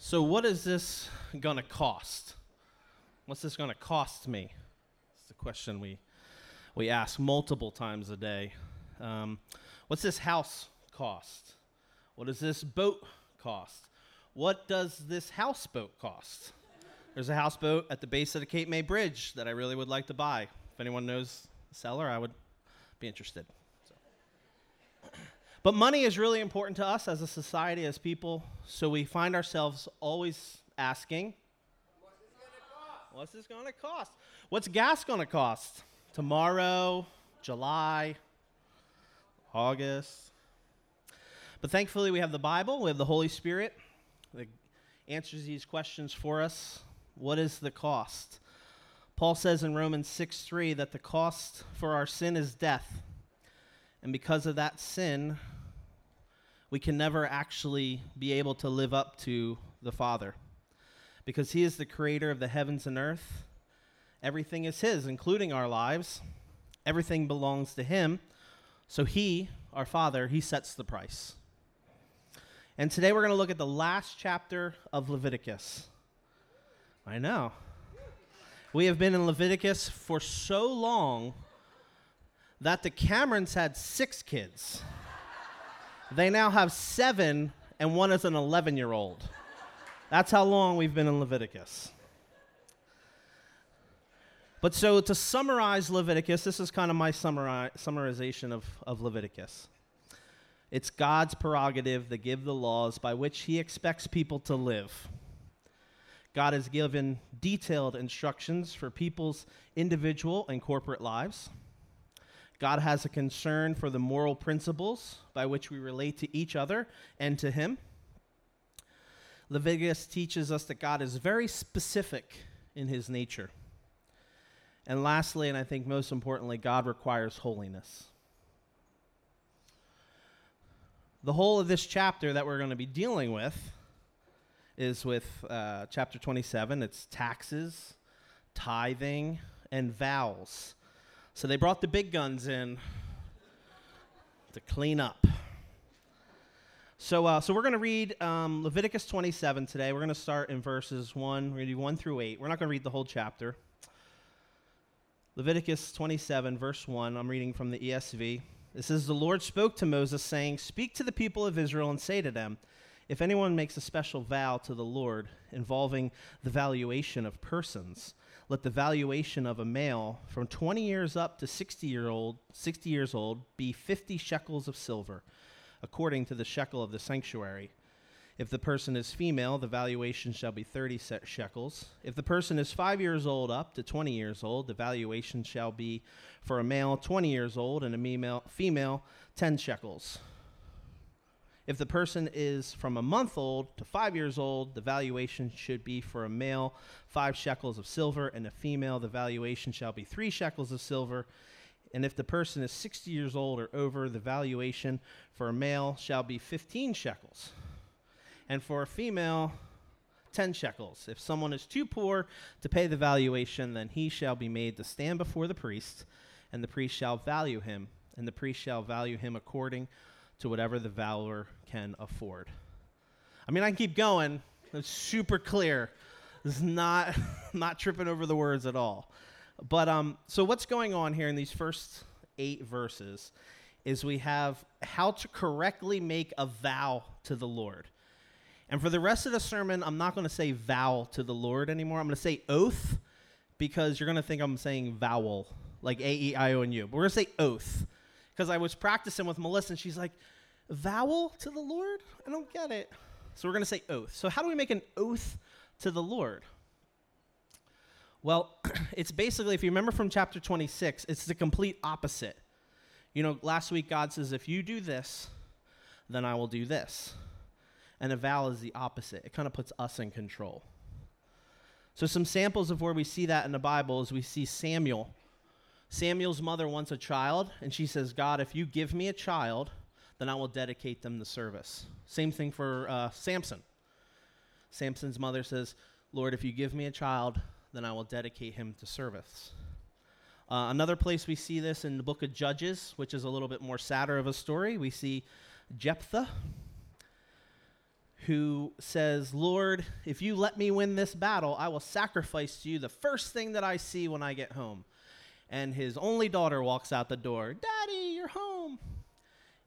So what is this going to cost? What's this going to cost me? It's the question we ask multiple times a day. What's this house cost? What does this boat cost? What does this houseboat cost? There's a houseboat at the base of the Cape May Bridge that I really would like to buy. If anyone knows the seller, I would be interested. So. But money is really important to us as a society, as people, so we find ourselves always asking, what's this going to cost? What's gas going to cost? Tomorrow, July, August. But thankfully, we have the Bible, we have the Holy Spirit that answers these questions for us. What is the cost? Paul says in Romans 6:3 that the cost for our sin is death. And because of that sin, we can never actually be able to live up to the Father. Because he is the creator of the heavens and earth. Everything is his, including our lives. Everything belongs to him. So he, our Father, he sets the price. And today we're going to look at the last chapter of Leviticus. I know. We have been in Leviticus for so long that the Camerons had 6 kids. They now have 7, and one is an 11-year-old. That's how long we've been in Leviticus. But so to summarize Leviticus, this is kind of my summarization of Leviticus. It's God's prerogative to give the laws by which he expects people to live. God has given detailed instructions for people's individual and corporate lives. God has a concern for the moral principles by which we relate to each other and to him. Leviticus teaches us that God is very specific in his nature. And lastly, and I think most importantly, God requires holiness. The whole of this chapter that we're going to be dealing with is with chapter 27. It's taxes, tithing, and vows. So they brought the big guns in to clean up. So we're going to read Leviticus 27 today. We're going to start in verses 1. We're going to do 1 through 8. We're not going to read the whole chapter. Leviticus 27, verse 1, I'm reading from the ESV. It says, "The Lord spoke to Moses, saying, Speak to the people of Israel and say to them, if anyone makes a special vow to the Lord involving the valuation of persons, let the valuation of a male from 20 years up to 60 years old be 50 shekels of silver, according to the shekel of the sanctuary. If the person is female, the valuation shall be 30 shekels. If the person is 5 years old up to 20 years old, the valuation shall be for a male 20 years old and a female 10 shekels. If the person is from a month old to 5 years old, the valuation should be for a male 5 shekels of silver, and a female, the valuation shall be 3 shekels of silver. And if the person is 60 years old or over, the valuation for a male shall be 15 shekels. And for a female, 10 shekels. If someone is too poor to pay the valuation, then he shall be made to stand before the priest, and the priest shall value him, and the priest shall value him according to whatever the valuer can afford." I mean, I can keep going. It's super clear. It's not tripping over the words at all. But so what's going on here in these first 8 verses is we have how to correctly make a vow to the Lord. And for the rest of the sermon, I'm not going to say vow to the Lord anymore. I'm going to say oath, because you're going to think I'm saying vowel, like A-E-I-O-N-U. But we're going to say oath, because I was practicing with Melissa, and she's like, vowel to the Lord? I don't get it. So we're going to say oath. So how do we make an oath to the Lord? Well, it's basically, if you remember from chapter 26, it's the complete opposite. You know, last week God says, if you do this, then I will do this. And a vow is the opposite. It kind of puts us in control. So some samples of where we see that in the Bible is we see Samuel. Samuel's mother wants a child, and she says, God, if you give me a child, then I will dedicate them to service. Same thing for Samson. Samson's mother says, Lord, if you give me a child, then I will dedicate him to service. Another place we see this in the book of Judges, which is a little bit more sadder of a story, we see Jephthah, who says, Lord, if you let me win this battle, I will sacrifice to you the first thing that I see when I get home. And his only daughter walks out the door, Daddy, you're home.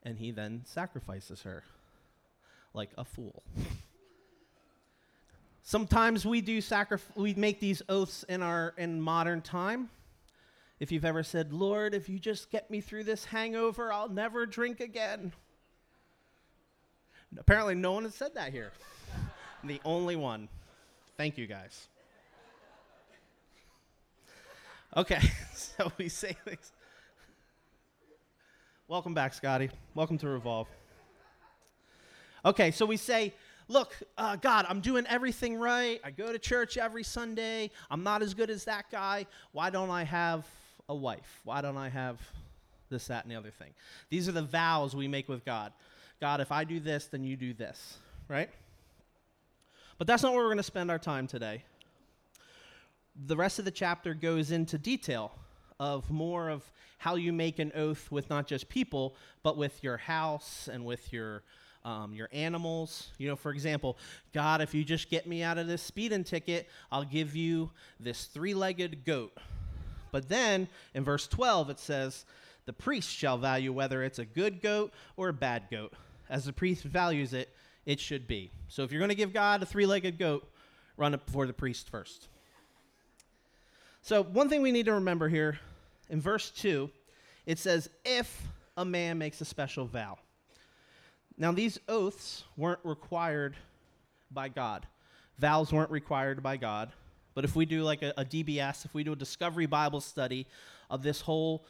And he then sacrifices her like a fool. Sometimes we make these oaths in modern time. If you've ever said, Lord, if you just get me through this hangover, I'll never drink again. Apparently no one has said that here. I'm the only one. Thank you, guys. Okay, so we say things. Welcome back, Scotty. Welcome to Revolve. Okay, so we say, look, God, I'm doing everything right. I go to church every Sunday. I'm not as good as that guy. Why don't I have a wife? Why don't I have this, that, and the other thing? These are the vows we make with God. God, if I do this, then you do this, right? But that's not where we're going to spend our time today. The rest of the chapter goes into detail of more of how you make an oath with not just people, but with your house and with your animals. You know, for example, God, if you just get me out of this speeding ticket, I'll give you this three-legged goat. But then in verse 12, it says, the priest shall value whether it's a good goat or a bad goat. As the priest values it, it should be. So if you're going to give God a three-legged goat, run it before the priest first. So one thing we need to remember here, in verse 2, it says, if a man makes a special vow. Now, these oaths weren't required by God. Vows weren't required by God. But if we do like a DBS, if we do a Discovery Bible study of this whole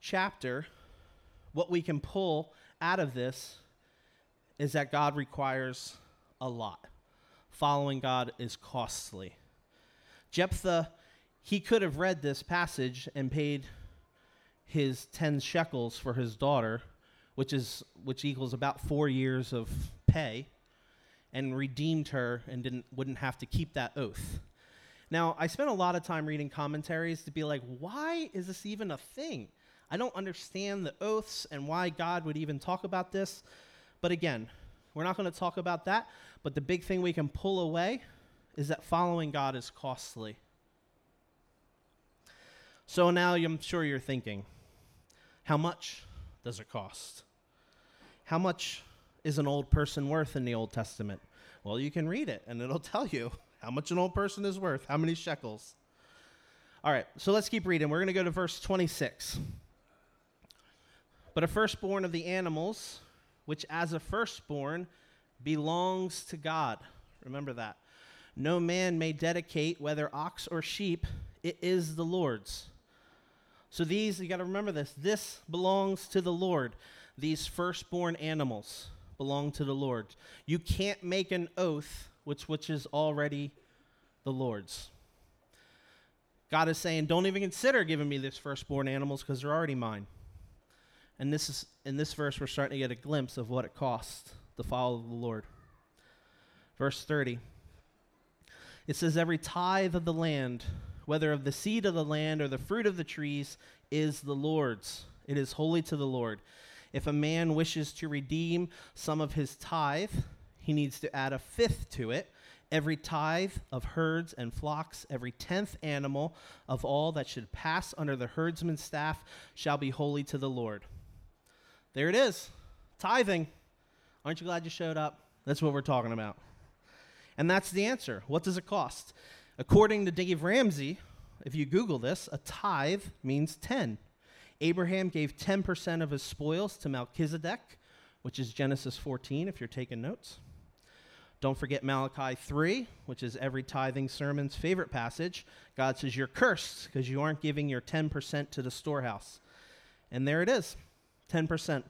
chapter, what we can pull out of this is that God requires a lot. Following God is costly. Jephthah, he could have read this passage and paid his 10 shekels for his daughter, which equals about 4 years of pay, and redeemed her and wouldn't have to keep that oath. Now, I spent a lot of time reading commentaries to be like, why is this even a thing? I don't understand the oaths and why God would even talk about this. But again, we're not going to talk about that. But the big thing we can pull away is that following God is costly. So now I'm sure you're thinking, how much does it cost? How much is an old person worth in the Old Testament? Well, you can read it, and it'll tell you how much an old person is worth, how many shekels. All right, so let's keep reading. We're going to go to verse 26. But a firstborn of the animals, which as a firstborn belongs to God. Remember that. No man may dedicate, whether ox or sheep, it is the Lord's. So these, you got to remember this. This belongs to the Lord. These firstborn animals belong to the Lord. You can't make an oath which is already the Lord's. God is saying, don't even consider giving me these firstborn animals because they're already mine. And this is in this verse, we're starting to get a glimpse of what it costs to follow the Lord. Verse 30. It says, every tithe of the land, whether of the seed of the land or the fruit of the trees, is the Lord's. It is holy to the Lord. If a man wishes to redeem some of his tithe, he needs to add a fifth to it. Every tithe of herds and flocks, every 10th animal of all that should pass under the herdsman's staff shall be holy to the Lord. There it is, tithing. Aren't you glad you showed up? That's what we're talking about. And that's the answer. What does it cost? According to Dave Ramsey, if you Google this, a tithe means 10. Abraham gave 10% of his spoils to Melchizedek, which is Genesis 14, if you're taking notes. Don't forget Malachi 3, which is every tithing sermon's favorite passage. God says, you're cursed because you aren't giving your 10% to the storehouse. And there it is, 10%.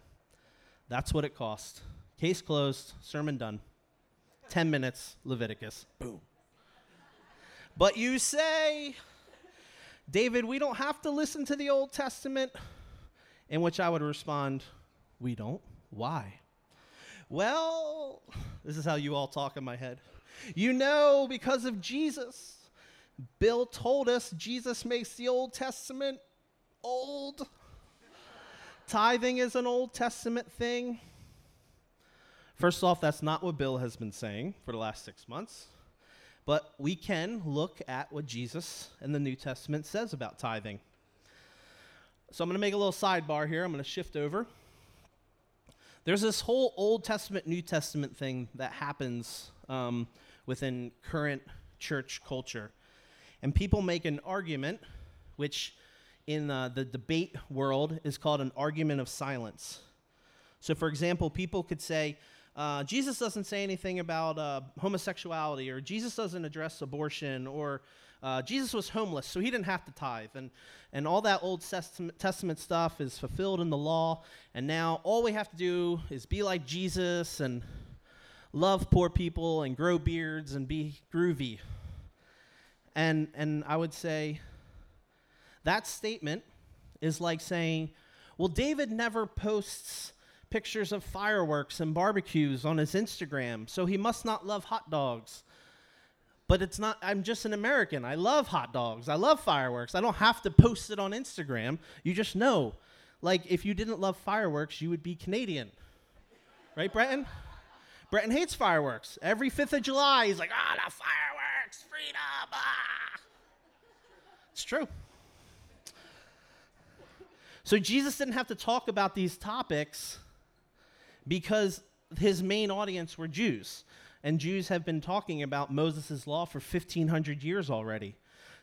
That's what it cost. Case closed, sermon done. 10 minutes, Leviticus, boom. But you say, David, we don't have to listen to the Old Testament. In which I would respond, we don't? Why? Well, this is how you all talk in my head. You know, because of Jesus. Bill told us Jesus makes the Old Testament old. Tithing is an Old Testament thing. First off, that's not what Bill has been saying for the last 6 months, but we can look at what Jesus in the New Testament says about tithing. So I'm going to make a little sidebar here. I'm going to shift over. There's this whole Old Testament, New Testament thing that happens within current church culture. And people make an argument, which in the debate world is called an argument of silence. So, for example, people could say, Jesus doesn't say anything about homosexuality, or Jesus doesn't address abortion, or Jesus was homeless, so he didn't have to tithe. And all that Old Testament stuff is fulfilled in the law, and now all we have to do is be like Jesus and love poor people and grow beards and be groovy. And I would say that statement is like saying, well, David never posts pictures of fireworks and barbecues on his Instagram, so he must not love hot dogs. But it's not, I'm just an American. I love hot dogs. I love fireworks. I don't have to post it on Instagram. You just know. Like, if you didn't love fireworks, you would be Canadian. Right, Breton? Breton hates fireworks. Every 5th of July, he's like, the fireworks, freedom, It's true. So Jesus didn't have to talk about these topics because his main audience were Jews, and Jews have been talking about Moses' law for 1,500 years already.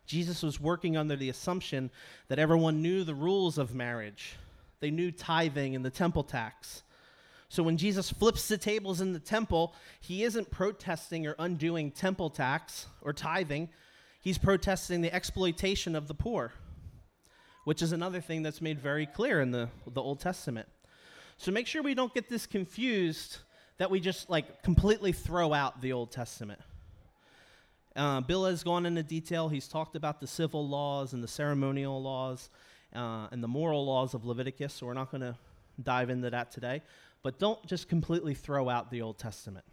Jesus was working under the assumption that everyone knew the rules of marriage. They knew tithing and the temple tax. So when Jesus flips the tables in the temple, he isn't protesting or undoing temple tax or tithing. He's protesting the exploitation of the poor, which is another thing that's made very clear in the Old Testament. So make sure we don't get this confused that we just completely throw out the Old Testament. Bill has gone into detail. He's talked about the civil laws and the ceremonial laws and the moral laws of Leviticus, so we're not going to dive into that today. But don't just completely throw out the Old Testament.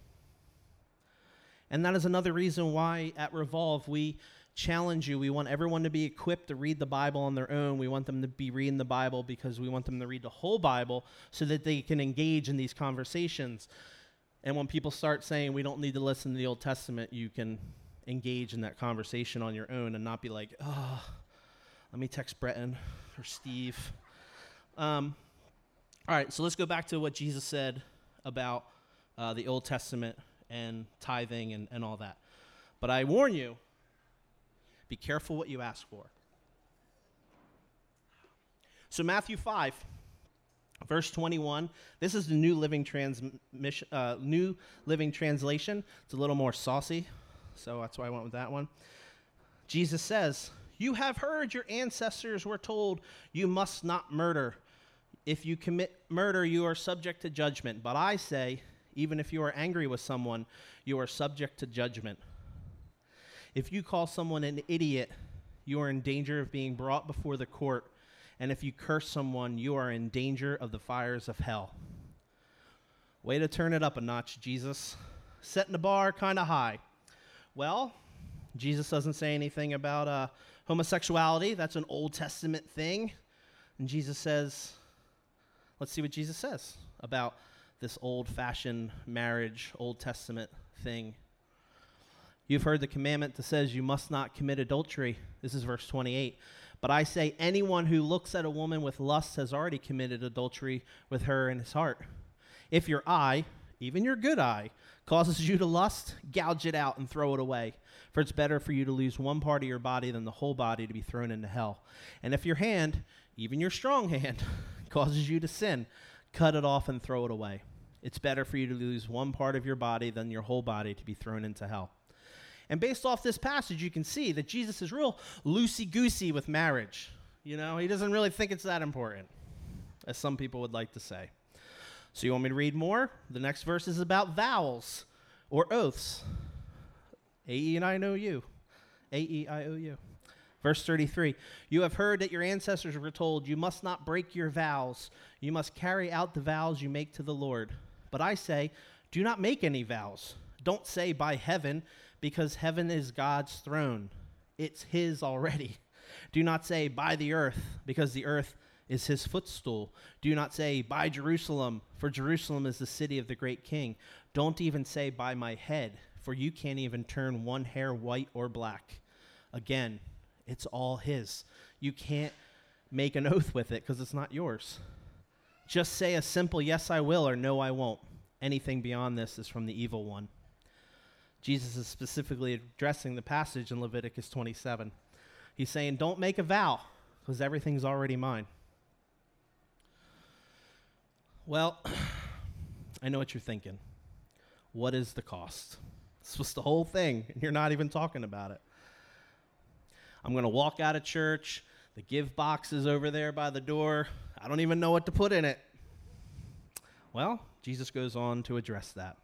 And that is another reason why at Revolve we challenge you. We want everyone to be equipped to read the Bible on their own. We want them to be reading the Bible because we want them to read the whole Bible so that they can engage in these conversations. And when people start saying we don't need to listen to the Old Testament, you can engage in that conversation on your own and not be like, let me text Breton or Steve. All right, so let's go back to what Jesus said about the Old Testament and tithing and all that. But I warn you, be careful what you ask for. So Matthew 5, verse 21. This is the New Living Translation. It's a little more saucy, so that's why I went with that one. Jesus says, "You have heard your ancestors were told, you must not murder. If you commit murder, you are subject to judgment. But I say, even if you are angry with someone, you are subject to judgment. If you call someone an idiot, you are in danger of being brought before the court. And if you curse someone, you are in danger of the fires of hell." Way to turn it up a notch, Jesus. Setting the bar kind of high. Well, Jesus doesn't say anything about homosexuality. That's an Old Testament thing. And Jesus says, let's see what Jesus says about this old-fashioned marriage, Old Testament thing. "You've heard the commandment that says you must not commit adultery." This is verse 28. "But I say anyone who looks at a woman with lust has already committed adultery with her in his heart. If your eye, even your good eye, causes you to lust, gouge it out and throw it away. For it's better for you to lose one part of your body than the whole body to be thrown into hell. And if your hand, even your strong hand, causes you to sin, cut it off and throw it away. It's better for you to lose one part of your body than your whole body to be thrown into hell." And based off this passage, you can see that Jesus is real loosey-goosey with marriage. You know, he doesn't really think it's that important, as some people would like to say. So you want me to read more? The next verse is about vows or oaths. A-E-I-O-U. A-E-I-O-U. Verse 33, "You have heard that your ancestors were told, you must not break your vows. You must carry out the vows you make to the Lord. But I say, do not make any vows. Don't say by heaven, because heaven is God's throne. It's his already. Do not say by the earth, because the earth is his footstool. Do not say, by Jerusalem, for Jerusalem is the city of the great king. Don't even say, by my head, for you can't even turn one hair white or black. Again, it's all his. You can't make an oath with it because it's not yours. Just say a simple yes, I will, or no, I won't. Anything beyond this is from the evil one. Jesus is specifically addressing the passage in Leviticus 27. He's saying, don't make a vow, because everything's already mine. Well, I know what you're thinking. What is the cost? It's just the whole thing, and you're not even talking about it. I'm going to walk out of church. The give box is over there by the door. I don't even know what to put in it. Well, Jesus goes on to address that.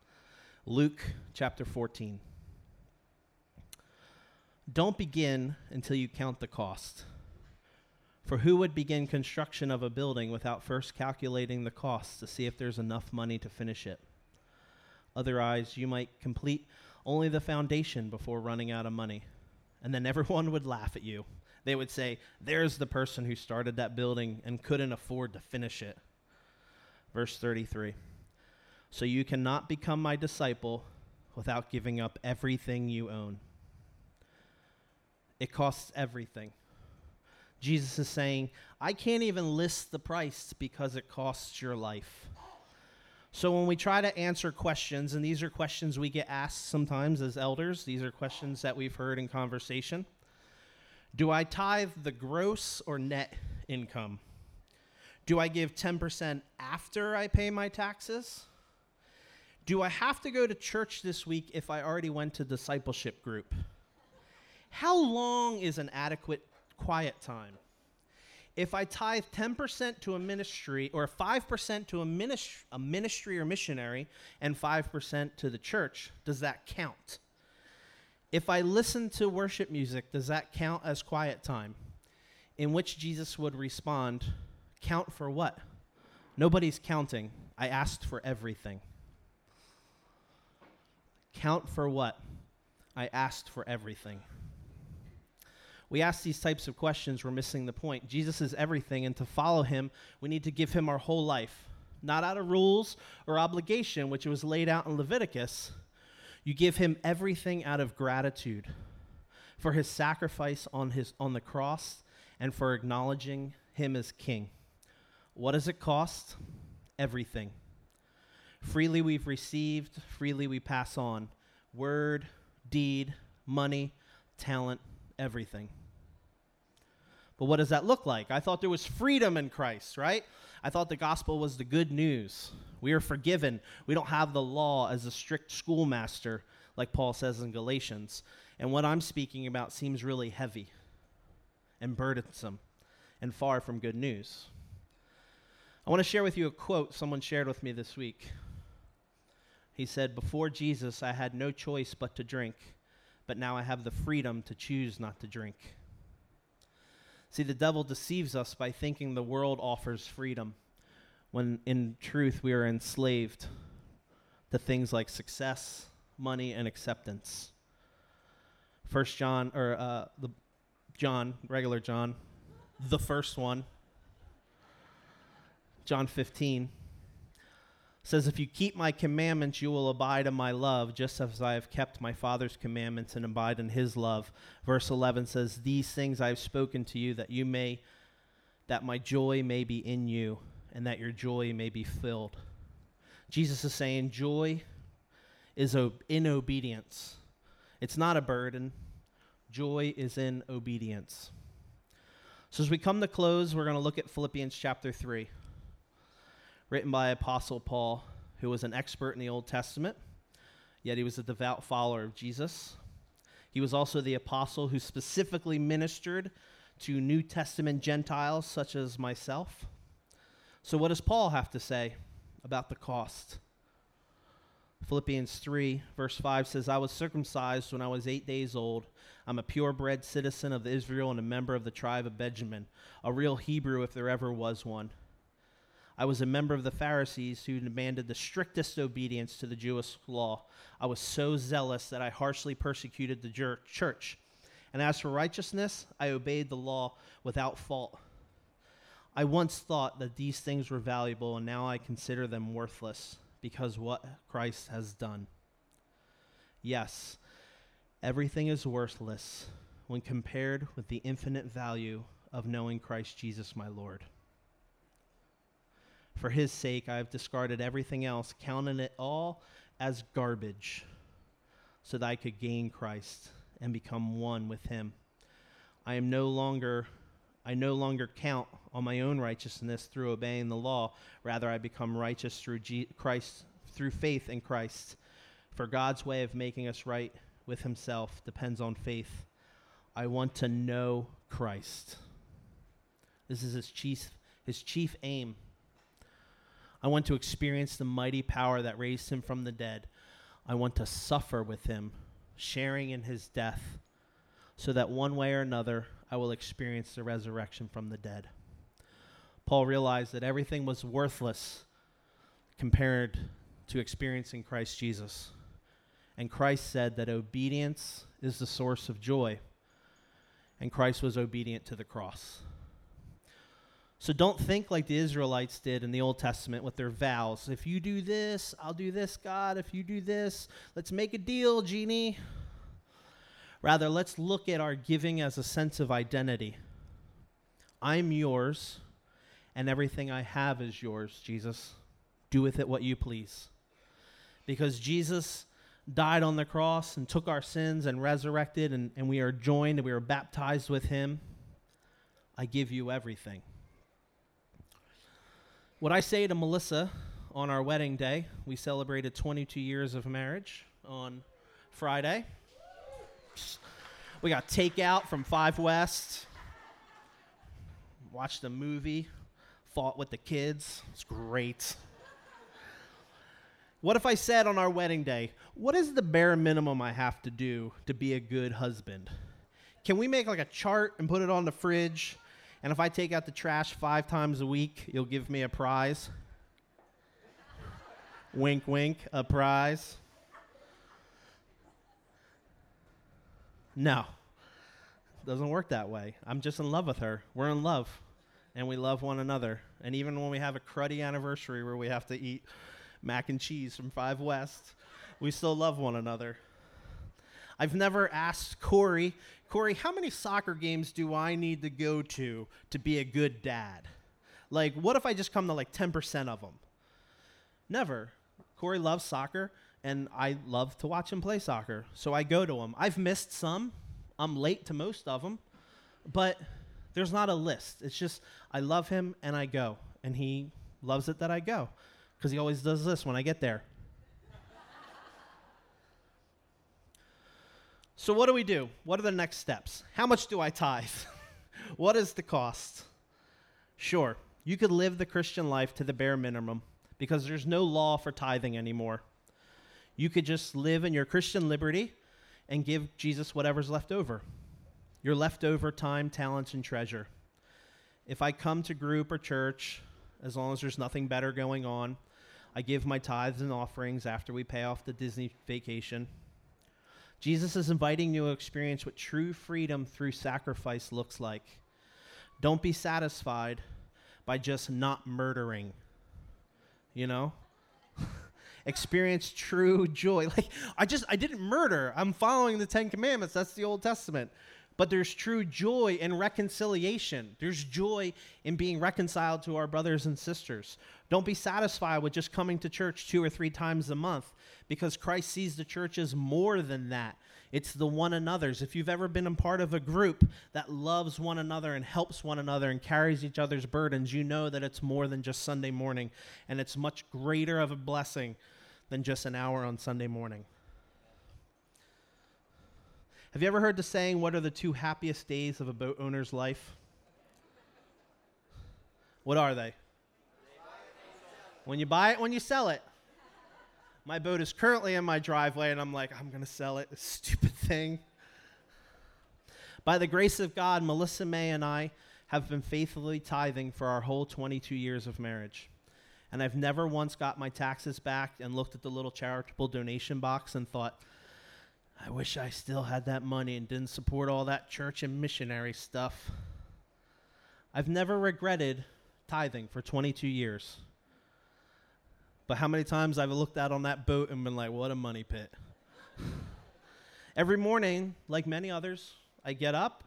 Luke chapter 14. Don't begin until you count the cost. For who would begin construction of a building without first calculating the cost to see if there's enough money to finish it? Otherwise, you might complete only the foundation before running out of money. And then everyone would laugh at you. They would say, there's the person who started that building and couldn't afford to finish it. Verse 33. So you cannot become my disciple without giving up everything you own. It costs everything. Jesus is saying, I can't even list the price because it costs your life. So when we try to answer questions, and these are questions we get asked sometimes as elders, these are questions that we've heard in conversation. Do I tithe the gross or net income? Do I give 10% after I pay my taxes? Do I have to go to church this week if I already went to discipleship group? How long is an adequate quiet time? If I tithe 10% to a ministry or 5% to a ministry or missionary and 5% to the church, does that count? If I listen to worship music, does that count as quiet time? In which Jesus would respond, count for what? Nobody's counting. I asked for everything. Count for what? I asked for everything. We ask these types of questions, we're missing the point. Jesus is everything, and to follow him, we need to give him our whole life. Not out of rules or obligation, which was laid out in Leviticus. You give him everything out of gratitude for his sacrifice on the cross and for acknowledging him as king. What does it cost? Everything. Freely we've received, freely we pass on. Word, deed, money, talent, everything. But what does that look like? I thought there was freedom in Christ, right? I thought the gospel was the good news. We are forgiven. We don't have the law as a strict schoolmaster, like Paul says in Galatians. And what I'm speaking about seems really heavy and burdensome and far from good news. I want to share with you a quote someone shared with me this week. He said, before Jesus, I had no choice but to drink, but now I have the freedom to choose not to drink. See, the devil deceives us by thinking the world offers freedom, when in truth we are enslaved to things like success, money, and acceptance. John 15 says, if you keep my commandments, you will abide in my love, just as I have kept my Father's commandments and abide in his love. Verse 11 says, these things I have spoken to you, that my joy may be in you, and that your joy may be filled. Jesus is saying joy is in obedience. It's not a burden. Joy is in obedience. So as we come to close, we're going to look at Philippians chapter 3. Written by Apostle Paul, who was an expert in the Old Testament, yet he was a devout follower of Jesus. He was also the apostle who specifically ministered to New Testament Gentiles such as myself. So what does Paul have to say about the cost? Philippians 3, verse 5 says, I was circumcised when I was 8 days old. I'm a purebred citizen of Israel and a member of the tribe of Benjamin, a real Hebrew if there ever was one. I was a member of the Pharisees who demanded the strictest obedience to the Jewish law. I was so zealous that I harshly persecuted the church. And as for righteousness, I obeyed the law without fault. I once thought that these things were valuable, and now I consider them worthless because what Christ has done. Yes, everything is worthless when compared with the infinite value of knowing Christ Jesus my Lord. For his sake, I have discarded everything else, counting it all as garbage, so that I could gain Christ and become one with him. I no longer count on my own righteousness through obeying the law. Rather, I become righteous through Christ, through faith in Christ. For God's way of making us right with himself depends on faith. I want to know Christ. This is his chief aim. I want to experience the mighty power that raised him from the dead. I want to suffer with him, sharing in his death, so that one way or another, I will experience the resurrection from the dead. Paul realized that everything was worthless compared to experiencing Christ Jesus. And Christ said that obedience is the source of joy. And Christ was obedient to the cross. So don't think like the Israelites did in the Old Testament with their vows. If you do this, I'll do this, God. If you do this, let's make a deal, genie. Rather, let's look at our giving as a sense of identity. I'm yours, and everything I have is yours, Jesus. Do with it what you please. Because Jesus died on the cross and took our sins and resurrected, and we are joined and we are baptized with him. I give you everything. What I say to Melissa on our wedding day, we celebrated 22 years of marriage on Friday. We got takeout from Five West, watched a movie, fought with the kids. It's great. What if I said on our wedding day, what is the bare minimum I have to do to be a good husband? Can we make like a chart and put it on the fridge? And if I take out the trash 5 times a week, you'll give me a prize? Wink, wink, a prize. No, it doesn't work that way. I'm just in love with her. We're in love, and we love one another. And even when we have a cruddy anniversary where we have to eat mac and cheese from Five West, we still love one another. I've never asked Corey, how many soccer games do I need to go to be a good dad? Like, what if I just come to like 10% of them? Never. Corey loves soccer. And I love to watch him play soccer, so I go to them. I've missed some. I'm late to most of them. But there's not a list. It's just I love him, and I go. And he loves it that I go, because he always does this when I get there. So what do we do? What are the next steps? How much do I tithe? What is the cost? Sure, you could live the Christian life to the bare minimum, because there's no law for tithing anymore. You could just live in your Christian liberty and give Jesus whatever's left over, your leftover time, talents, and treasure. If I come to group or church, as long as there's nothing better going on, I give my tithes and offerings after we pay off the Disney vacation. Jesus is inviting you to experience what true freedom through sacrifice looks like. Don't be satisfied by just not murdering, you know? Experience true joy. Like, I didn't murder. I'm following the 10 Commandments. That's the Old Testament. But there's true joy in reconciliation. There's joy in being reconciled to our brothers and sisters. Don't be satisfied with just coming to church 2 or 3 times a month, because Christ sees the church as more than that. It's the one another's. If you've ever been a part of a group that loves one another and helps one another and carries each other's burdens, you know that it's more than just Sunday morning, and it's much greater of a blessing than just an hour on Sunday morning. Have you ever heard the saying, what are the 2 happiest days of a boat owner's life? What are they? When you buy it, when you sell it. My boat is currently in my driveway, and I'm like, I'm going to sell it, this stupid thing. By the grace of God, Melissa May and I have been faithfully tithing for our whole 22 years of marriage. And I've never once got my taxes back and looked at the little charitable donation box and thought, I wish I still had that money and didn't support all that church and missionary stuff. I've never regretted tithing for 22 years. But how many times I've looked out on that boat and been like, what a money pit. Every morning, like many others, I get up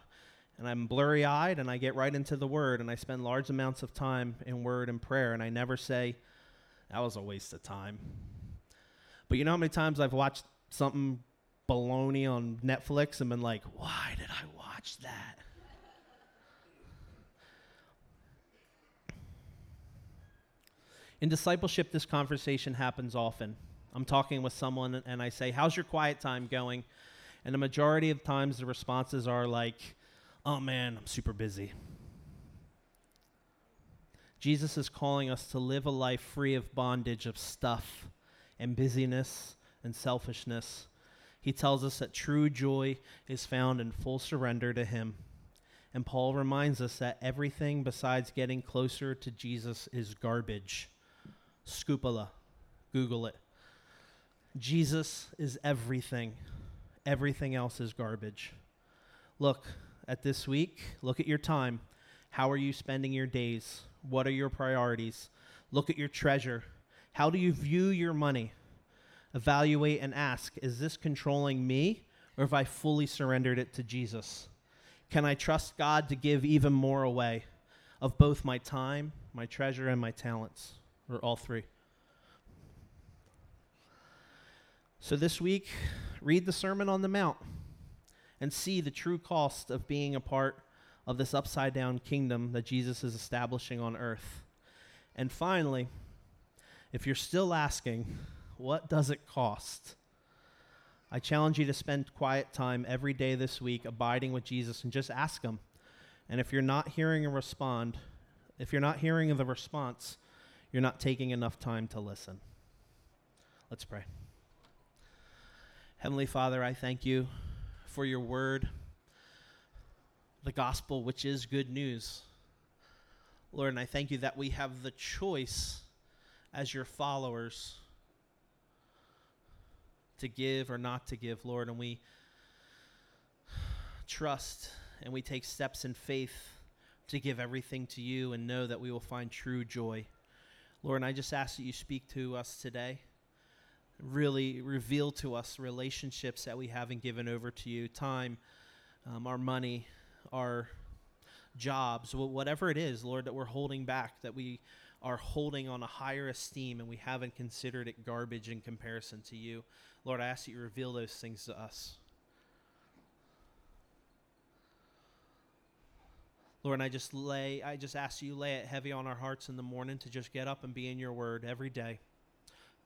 and I'm blurry-eyed and I get right into the Word and I spend large amounts of time in Word and prayer and I never say, that was a waste of time. But you know how many times I've watched something baloney on Netflix and been like, why did I watch that? In discipleship, this conversation happens often. I'm talking with someone and I say, how's your quiet time going? And the majority of times the responses are like, oh man, I'm super busy. Jesus is calling us to live a life free of bondage of stuff and busyness and selfishness. He tells us that true joy is found in full surrender to Him. And Paul reminds us that everything besides getting closer to Jesus is garbage. Scupola. Google it. Jesus is everything. Everything else is garbage. Look at this week. Look at your time. How are you spending your days? What are your priorities? Look at your treasure. How do you view your money? Evaluate and ask, is this controlling me, or have I fully surrendered it to Jesus? Can I trust God to give even more away of both my time, my treasure, and my talents, or all three? So this week, read the Sermon on the Mount and see the true cost of being a part of this upside-down kingdom that Jesus is establishing on earth. And finally, if you're still asking, what does it cost? I challenge you to spend quiet time every day this week abiding with Jesus and just ask Him. And if you're not hearing a respond, if you're not hearing the response, you're not taking enough time to listen. Let's pray. Heavenly Father, I thank You for Your word, the gospel, which is good news. Lord, and I thank You that we have the choice as Your followers to give or not to give, Lord, and we trust and we take steps in faith to give everything to You and know that we will find true joy. Lord, and I just ask that You speak to us today, really reveal to us relationships that we haven't given over to You, time, our money, our jobs, whatever it is, Lord, that we're holding back, that we are holding on a higher esteem and we haven't considered it garbage in comparison to You. Lord, I ask that You reveal those things to us. Lord, and I just ask You lay it heavy on our hearts in the morning to just get up and be in Your word every day,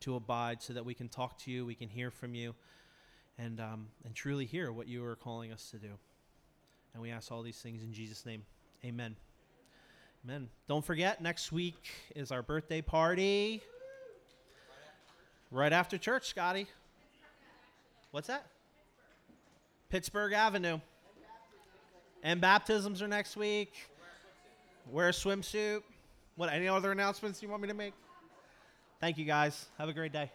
to abide so that we can talk to You, we can hear from You, and truly hear what You are calling us to do. And we ask all these things in Jesus' name. Amen. Amen. Don't forget, next week is our birthday party. Right after church, Scotty. What's that? Pittsburgh Avenue. And baptisms are next week. Wear a swimsuit. What, any other announcements you want me to make? Thank you, guys. Have a great day.